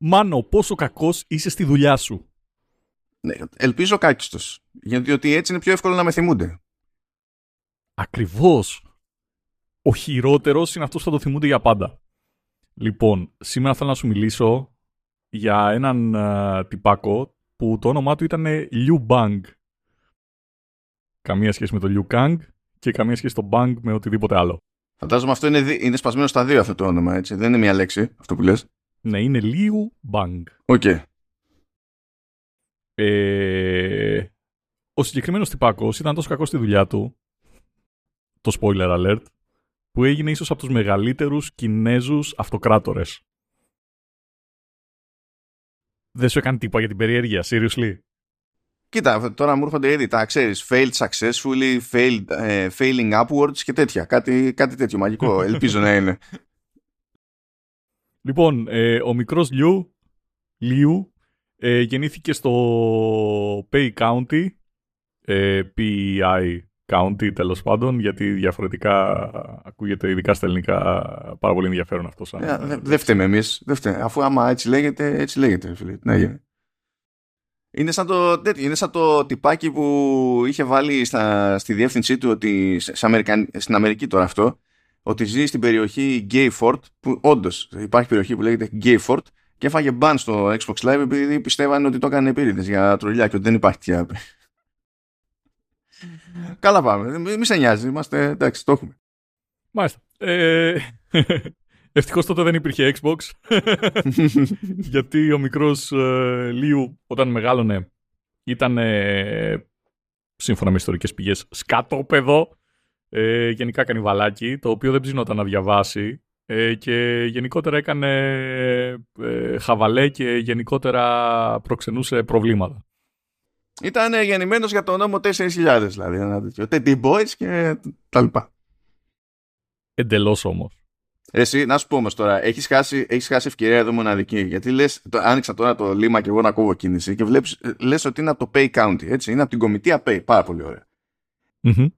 Μάνο, πόσο κακός είσαι στη δουλειά σου. Ναι, ελπίζω κάκιστος. Γιατί έτσι είναι πιο εύκολο να με θυμούνται. Ακριβώς. Ο χειρότερος είναι αυτός που θα το θυμούνται για πάντα. Λοιπόν, σήμερα θέλω να σου μιλήσω για έναν τυπάκο που το όνομά του ήταν Liu Bang. Καμία σχέση με τον Liu Kang και καμία σχέση στο Bang με οτιδήποτε άλλο. Φαντάζομαι αυτό είναι σπασμένο στα δύο αυτό το όνομα, έτσι. Δεν είναι μια λέξη αυτό που λες. Ναι, είναι Liu Bang. Οκ. Okay. Ο συγκεκριμένος τυπάκος ήταν τόσο κακός στη δουλειά του, το spoiler alert, που έγινε ίσως από τους μεγαλύτερους Κινέζους αυτοκράτορες. Δεν σου έκανε τίποτα για την περιέργεια, seriously. Κοίτα, τώρα μου έρχονται ήδη τα, ξέρεις, failed successfully, failing upwards και τέτοια. Κάτι τέτοιο μαγικό, ελπίζω να είναι. Λοιπόν, ο μικρός Λιου, γεννήθηκε στο Pei County, P.I. County τέλος πάντων, γιατί διαφορετικά ακούγεται, ειδικά στα ελληνικά, πάρα πολύ ενδιαφέρον αυτό. Δεν φταίμε εμείς, αφού άμα έτσι λέγεται, έτσι λέγεται. Φίλοι. Να γίνει. Είναι σαν το τυπάκι που είχε βάλει στη διεύθυνσή του ότι στην Αμερική τώρα αυτό, ότι ζει στην περιοχή Gayford, που όντως υπάρχει περιοχή που λέγεται Gayford, και έφαγε ban στο Xbox Live επειδή πιστεύανε ότι το έκανε επίρρητες για τρολιά και ότι δεν υπάρχει τια. Καλά πάμε, μη σε νοιάζει, είμαστε εντάξει, το έχουμε. Μάλιστα. Ευτυχώς τότε δεν υπήρχε Xbox, γιατί ο μικρός Λίου όταν μεγάλωνε ήταν, σύμφωνα με ιστορικές πηγές, σκατόπεδο, γενικά κανιβαλάκι, το οποίο δεν ψινόταν να διαβάσει και γενικότερα έκανε χαβαλέ και γενικότερα προξενούσε προβλήματα. Ήταν γεννημένος για το νόμο 4.000, δηλαδή, Teddy Boys και τα λοιπά. Εντελώς όμως. Εσύ, να σου πω όμως τώρα, έχεις χάσει ευκαιρία εδώ μοναδική, γιατί λες, άνοιξα τώρα το λίμα και εγώ να ακούω κίνηση και βλέπεις, λες ότι είναι από το Pei County, έτσι, είναι από την Κομιτεία Pei, πάρα πολύ ωραία. Mm-hmm.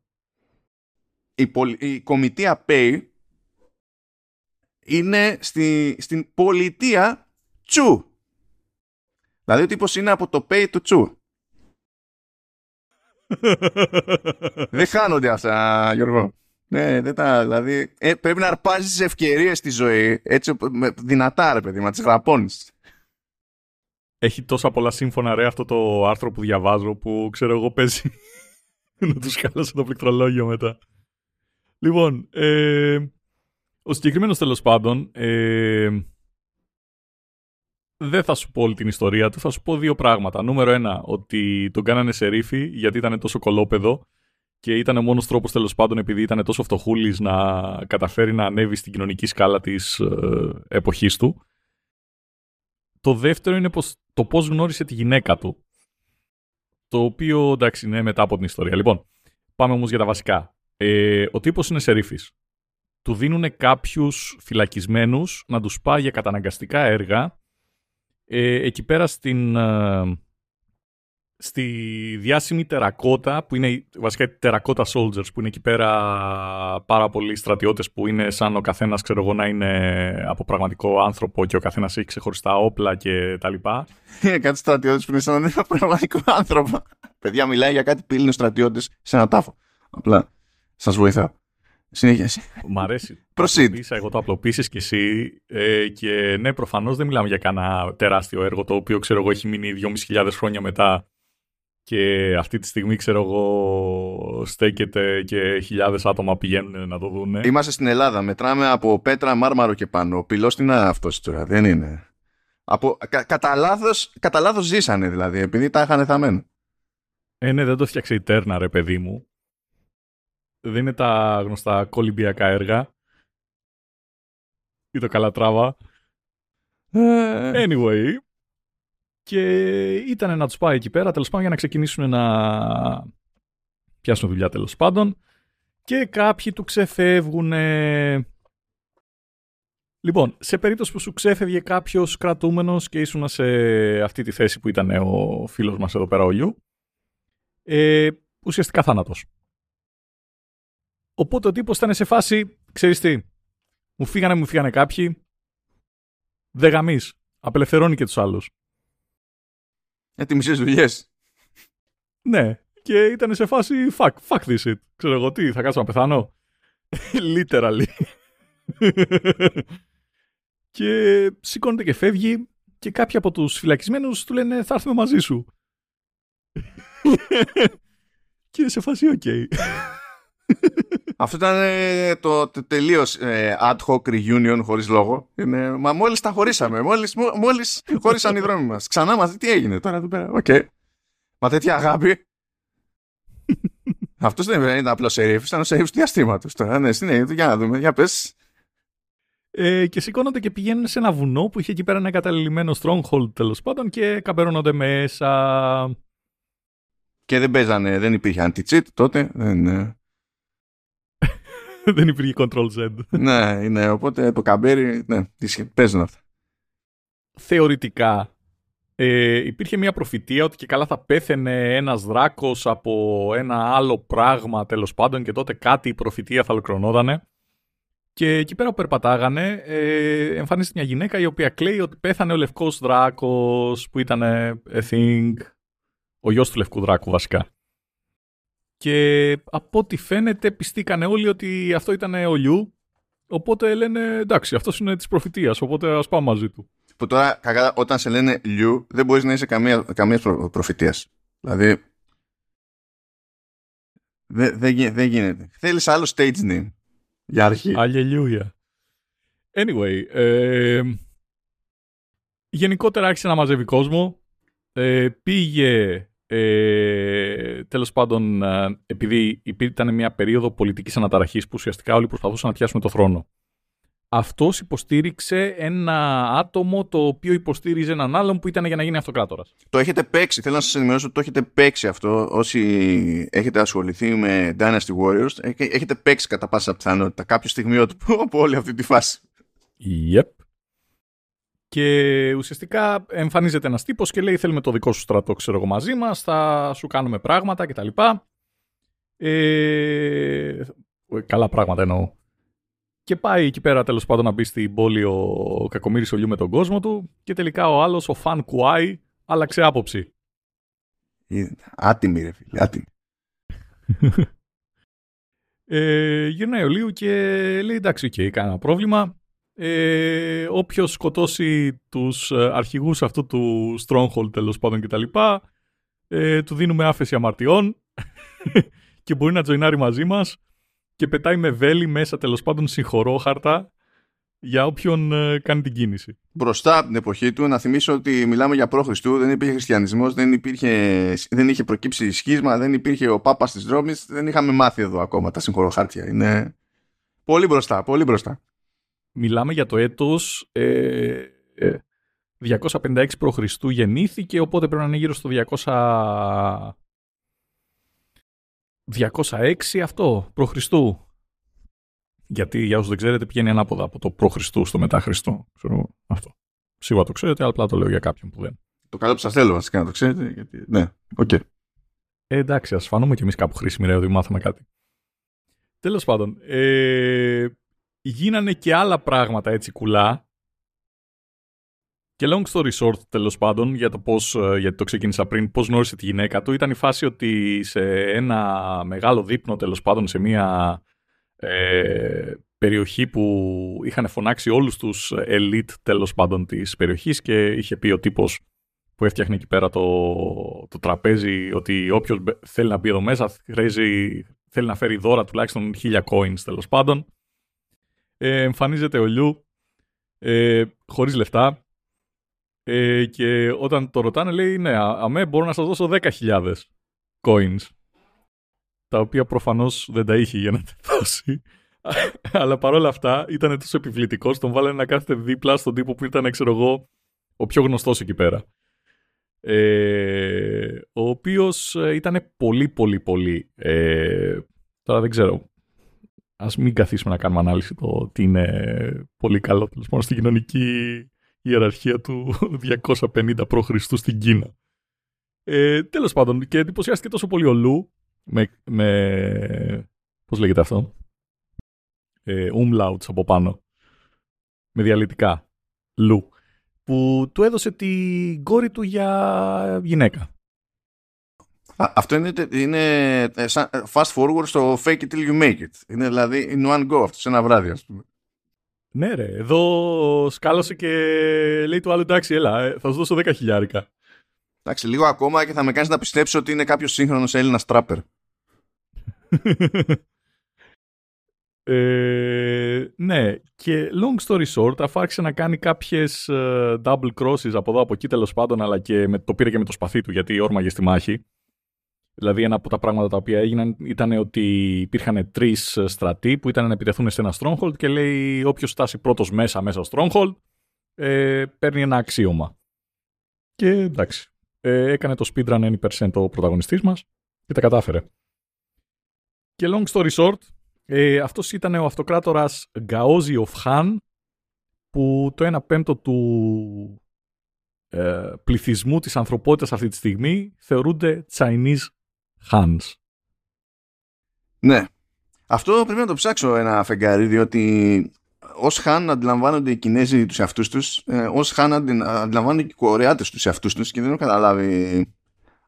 Η Κομιτεία Pei είναι στην πολιτεία Chu. Δηλαδή ο τύπος είναι από το Pei του Chu. Δεν χάνονται αυτά, Γιώργο. Ναι, δεν τα, δηλαδή, πρέπει να αρπάζεις τις ευκαιρίες στη ζωή, έτσι δυνατά ρε παιδί, να τις γραπώνεις. Έχει τόσα πολλά σύμφωνα ρε αυτό το άρθρο που διαβάζω που ξέρω εγώ παίζει να τους χάλασε το πληκτρολόγιο μετά. Λοιπόν, ο συγκεκριμένος τέλος πάντων, δεν θα σου πω όλη την ιστορία του, θα σου πω δύο πράγματα. Νούμερο ένα, ότι τον κάνανε σε ρήφη γιατί ήταν τόσο κολόπεδο και ήταν ο μόνος τρόπος τέλος πάντων, επειδή ήταν τόσο φτωχούλης, να καταφέρει να ανέβει στην κοινωνική σκάλα της εποχής του. Το δεύτερο είναι το πώς γνώρισε τη γυναίκα του. Το οποίο εντάξει είναι μετά από την ιστορία. Λοιπόν, πάμε όμως για τα βασικά. Ο τύπος είναι σερίφης. Του δίνουν κάποιους φυλακισμένους να τους πάει για καταναγκαστικά έργα εκεί πέρα στη διάσημη Terracotta, που είναι βασικά οι Terracotta Soldiers, που είναι εκεί πέρα πάρα πολλοί στρατιώτες που είναι σαν ο καθένας, ξέρω εγώ, να είναι από πραγματικό άνθρωπο και ο καθένας έχει ξεχωριστά όπλα και τα λοιπά. Κάτι στρατιώτες που είναι σαν να είναι από πραγματικό άνθρωπο. Παιδιά, μιλάει για κάτι πύλινους στρατιώτες σε ένα τάφο. Απλά σας βοηθάω. Συνέχιασε. Μ' αρέσει. Προσύντησα, εγώ το απλοποίησες κι εσύ. Και ναι, προφανώς δεν μιλάμε για κανένα τεράστιο έργο το οποίο ξέρω εγώ έχει μείνει 2.500 χρόνια μετά και αυτή τη στιγμή ξέρω εγώ στέκεται και χιλιάδες άτομα πηγαίνουν να το δουν. Είμαστε στην Ελλάδα. Μετράμε από πέτρα, μάρμαρο και πάνω. Ο πυλός τι είναι αυτός τώρα, δεν είναι. Κατά λάθος ζήσανε δηλαδή, επειδή τα είχαν θαμμένα. Ναι, δεν το φτιάξε η Τέρνα, ρε παιδί μου. Δεν είναι τα γνωστά κολυμπιακά έργα ή το Καλατράβα. Anyway, και ήταν να τους πάει εκεί πέρα τέλος πάντων για να ξεκινήσουν να πιάσουν δουλειά τέλος πάντων, και κάποιοι του ξεφεύγουν. Λοιπόν, σε περίπτωση που σου ξέφευγε κάποιος κρατούμενος και ήσουν σε αυτή τη θέση που ήταν ο φίλος μας εδώ πέρα ο Λιου, ουσιαστικά θάνατος. Οπότε ο τύπος ήταν σε φάση, ξέρεις τι, μου φύγανε κάποιοι, δε γαμείς. απελευθερώνει και τους άλλους. Τι μισές δουλειές. Ναι. Και ήταν σε φάση fuck this shit. Ξέρω εγώ τι, θα κάτσω να πεθάνω. Literally. Και σηκώνεται και φεύγει και κάποιοι από τους φυλακισμένους του λένε θα έρθουμε μαζί σου. Και σε φάση okay. Αυτό ήταν το τελείως ad hoc reunion χωρίς λόγο. Μα μόλις τα χωρίσαμε. Μόλις χωρίσαν οι δρόμοι μας. Ξανά μαζί, τι έγινε τώρα εδώ πέρα. Okay. Μα τέτοια αγάπη. Αυτός δεν ήταν απλός σερίφ, ήταν ο σερίφ του διαστήματος. Τώρα, ναι, για να δούμε, για πες. Και σηκώνονται και πηγαίνουν σε ένα βουνό που είχε εκεί πέρα ένα εγκαταλειμμένο stronghold τέλος πάντων και καμπερώνονται μέσα. Και δεν παίζανε, δεν υπήρχε anti-cheat τότε. Ναι. Δεν υπήρχε control Z. Ναι, ναι, οπότε το καμπέρι, ναι, παίζουν αυτά. Θεωρητικά υπήρχε μια προφητεία ότι και καλά θα πέθαινε ένας δράκος από ένα άλλο πράγμα τέλος πάντων και τότε κάτι η προφητεία θα ολοκληρωνότανε. Και εκεί πέρα που περπατάγανε εμφανίστηκε μια γυναίκα η οποία κλαίει ότι πέθανε ο λευκός δράκος που ήταν I think ο γιος του λευκού δράκου βασικά. Και από ό,τι φαίνεται πιστήκανε όλοι ότι αυτό ήταν ο Λιού, οπότε λένε εντάξει αυτός είναι της προφητείας, οπότε ας πάμε μαζί του. Που τώρα κακά, όταν σε λένε Λιού δεν μπορείς να είσαι καμία προφητείας. Δηλαδή δεν γίνεται. Θέλεις άλλο stage name. Για αρχή. Αλληλούια. Anyway, γενικότερα άρχισε να μαζεύει κόσμο. Πήγε, τέλος πάντων, επειδή ήταν μια περίοδο πολιτικής αναταραχής που ουσιαστικά όλοι προσπαθούσαν να πιάσουν το θρόνο. Αυτός υποστήριξε ένα άτομο το οποίο υποστήριζε έναν άλλον που ήταν για να γίνει αυτοκράτορας. Το έχετε παίξει, θέλω να σας ενημερώσω ότι το έχετε παίξει αυτό. Όσοι έχετε ασχοληθεί με Dynasty Warriors, έχετε παίξει κατά πάσα πιθανότητα κάποιο στιγμιότυπο από όλη αυτή τη φάση. Yep. Και ουσιαστικά εμφανίζεται ένας τύπος και λέει θέλουμε το δικό σου στρατό, ξέρω εγώ, μαζί μας, θα σου κάνουμε πράγματα κτλ. Καλά πράγματα εννοώ. Και πάει εκεί πέρα τέλος πάντων να μπει στην πόλη ο κακομοίρης ο Λιού με τον κόσμο του και τελικά ο άλλος, ο Fan Kuai, άλλαξε άποψη. Άτιμη ρε φίλε, άτιμη. Γυρνάει ο Λιού και λέει εντάξει, okay, κανένα πρόβλημα. Όποιος σκοτώσει τους αρχηγούς αυτού του stronghold τέλος πάντων κτλ. Του δίνουμε άφεση αμαρτιών και μπορεί να τζοϊνάρει μαζί μας. Και πετάει με βέλη μέσα τέλος πάντων συγχωρόχαρτα για όποιον κάνει την κίνηση. Μπροστά από την εποχή του, να θυμίσω ότι μιλάμε για προ-Χριστού, δεν υπήρχε χριστιανισμός, δεν είχε προκύψει σχίσμα, δεν υπήρχε ο Πάπας της Ρώμης, δεν είχαμε μάθει εδώ ακόμα τα συγχωρόχαρτια. Είναι πολύ μπροστά, πολύ μπροστά. Μιλάμε για το έτος 256 π.Χ. γεννήθηκε, οπότε πρέπει να είναι γύρω στο 206 αυτό, π.Χ. Γιατί για όσους δεν ξέρετε πηγαίνει ανάποδα από το π.Χ. στο μετά Χριστό. Αυτό. Σίγουρα το ξέρετε, απλά το λέω για κάποιον που δεν. Το καλό που σας θέλω βασικά να το ξέρετε. Γιατί... Ναι, οκ. Okay. Εντάξει, ας φανούμε κι εμείς κάπου χρήσιμοι ρε, ότι μάθαμε κάτι. Τέλος πάντων, γίνανε και άλλα πράγματα έτσι κουλά. Και long story short, τέλος πάντων, για το πώς, γιατί το ξεκίνησα πριν, πώς γνώρισε τη γυναίκα του, ήταν η φάση ότι σε ένα μεγάλο δείπνο, τέλος πάντων, σε μια περιοχή που είχαν φωνάξει όλους τους elite, τέλος πάντων, της περιοχής και είχε πει ο τύπος που έφτιαχνε εκεί πέρα το τραπέζι ότι όποιος θέλει να μπει εδώ μέσα θέλει να φέρει δώρα τουλάχιστον 1.000 coins, τέλος πάντων. Εμφανίζεται ο Λιού χωρίς λεφτά. Και όταν το ρωτάνε λέει ναι, αμέ μπορώ να σας δώσω 10.000 coins, τα οποία προφανώς δεν τα είχε για να τα δώσει. Αλλά παρόλα αυτά ήταν τόσο επιβλητικός, τον βάλανε να κάθεται δίπλα στον τύπο που ήταν, ξέρω εγώ, ο πιο γνωστός εκεί πέρα, ο οποίος ήταν πολύ πολύ πολύ τώρα δεν ξέρω, ας μην καθίσουμε να κάνουμε ανάλυση το ότι είναι πολύ καλό τέλος πάντων στην κοινωνική ιεραρχία του 250 π.Χ. στην Κίνα. Τέλος πάντων, και εντυπωσιάστηκε τόσο πολύ ο Λου με πώς λέγεται αυτό, umlauts από πάνω, με διαλυτικά Λου, που του έδωσε την κόρη του για γυναίκα. Αυτό είναι fast forward στο fake it till you make it. Είναι δηλαδή in one go αυτό, σε ένα βράδυ, ας πούμε. Ναι ρε, εδώ σκάλωσε και λέει του άλλου, εντάξει, έλα, θα σου δώσω 10.000. Εντάξει, λίγο ακόμα και θα με κάνεις να πιστέψω ότι είναι κάποιος σύγχρονος Έλληνας τράπερ. Ναι, και long story short, αφάρχισε να κάνει κάποιες double crosses από εδώ από εκεί, τέλος πάντων, αλλά και το πήρε και με το σπαθί του, γιατί όρμαγε στη μάχη. Δηλαδή, ένα από τα πράγματα τα οποία έγιναν ήταν ότι υπήρχαν 3 στρατοί που ήταν να επιτεθούν σε ένα stronghold και λέει όποιος στάσει πρώτος μέσα stronghold παίρνει ένα αξίωμα. Και εντάξει, έκανε το speedrun 90% ο πρωταγωνιστής μας και τα κατάφερε. Και long story short, αυτός ήταν ο αυτοκράτορας Γκαόζι of Han, που το 1/5 του πληθυσμού της ανθρωπότητας αυτή τη στιγμή θεωρούνται Chinese Hans. Ναι. Αυτό πρέπει να το ψάξω ένα φεγγάρι, διότι ως Han αντιλαμβάνονται οι Κινέζοι τους εαυτούς τους, ως Han αντιλαμβάνονται και οι Κορεάτες τους εαυτούς τους, και δεν έχω καταλάβει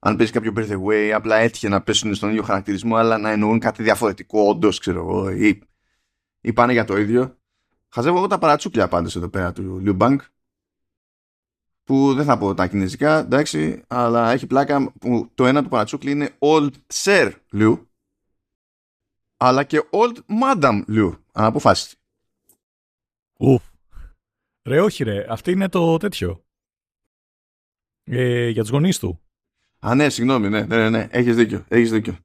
αν παίζει κάποιο birth away, απλά έτυχε να πέσουν στον ίδιο χαρακτηρισμό, αλλά να εννοούν κάτι διαφορετικό όντως, ξέρω εγώ, ή πάνε για το ίδιο. Χαζεύω εγώ τα παρατσούκλια πάντως εδώ πέρα του Liu Bang, που δεν θα πω τα κινέζικα, εντάξει, αλλά έχει πλάκα που το ένα του παρατσούκλι είναι Old Sir Liu, αλλά και Old Madam Liu, αναποφάσιστη. Ουφ. Ρε όχι ρε, αυτή είναι το τέτοιο. Για τους γονείς του. Α ναι, συγγνώμη, ναι, έχεις δίκιο.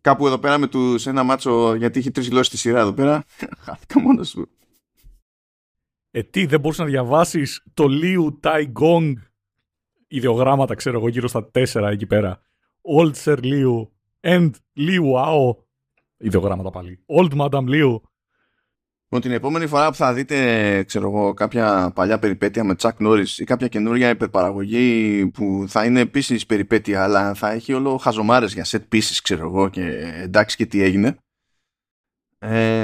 Κάπου εδώ πέρα με τους ένα μάτσο, γιατί είχε 3 γλώσσες στη σειρά εδώ πέρα, χάθηκα μόνος σου. Τι, δεν μπορούσε να διαβάσεις το Liu Tai Gong, ιδεογράμματα, ξέρω εγώ, γύρω στα 4 εκεί πέρα. Old Sir Liu and Liu Ao. Ιδεογράμματα πάλι. Old Madam Liu. Με την επόμενη φορά που θα δείτε, ξέρω εγώ, κάποια παλιά περιπέτεια με Chuck Norris ή κάποια καινούρια υπερπαραγωγή που θα είναι επίσης περιπέτεια, αλλά θα έχει όλο χαζομάρες για set pieces, ξέρω εγώ, και εντάξει και τι έγινε.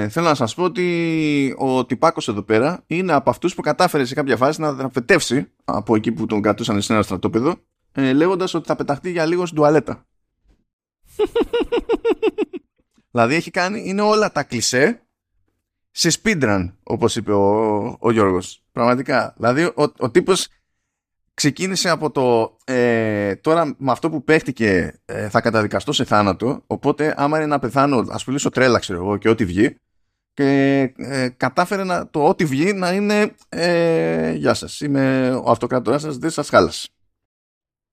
Θέλω να σας πω ότι ο τυπάκος εδώ πέρα είναι από αυτούς που κατάφερε σε κάποια φάση να δραπετεύσει από εκεί που τον κρατούσαν σε ένα στρατόπεδο, λέγοντας ότι θα πεταχτεί για λίγο στην τουαλέτα. Δηλαδή έχει κάνει, είναι όλα τα κλισέ σε speedrun, όπως είπε ο Γιώργος. Πραγματικά. Δηλαδή ο τύπος ξεκίνησε από το τώρα με αυτό που παίχτηκε θα καταδικαστώ σε θάνατο, οπότε άμα είναι να πεθάνω ας πουλήσω τρέλα, ξέρω εγώ, και ό,τι βγει, και κατάφερε να, το ό,τι βγει να είναι γεια σας, είμαι ο αυτοκράτορας σας, δεν σας χάλασε.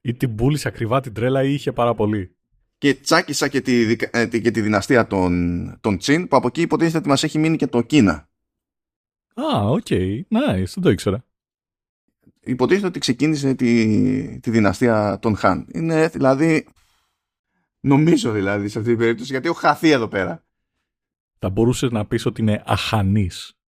Ή την πούλησε ακριβά την τρέλα ή είχε πάρα πολύ. Και τσάκισα και τη δυναστεία των Τσιν, που από εκεί υποτίθεται ότι μας έχει μείνει και το Κίνα. Α, οκ, nice, δεν το ήξερα. Υποτίθεται ότι ξεκίνησε τη δυναστεία των Χαν. Είναι δηλαδή, νομίζω δηλαδή σε αυτή την περίπτωση, γιατί έχω χαθεί εδώ πέρα. Θα μπορούσες να πεις ότι είναι αχανής.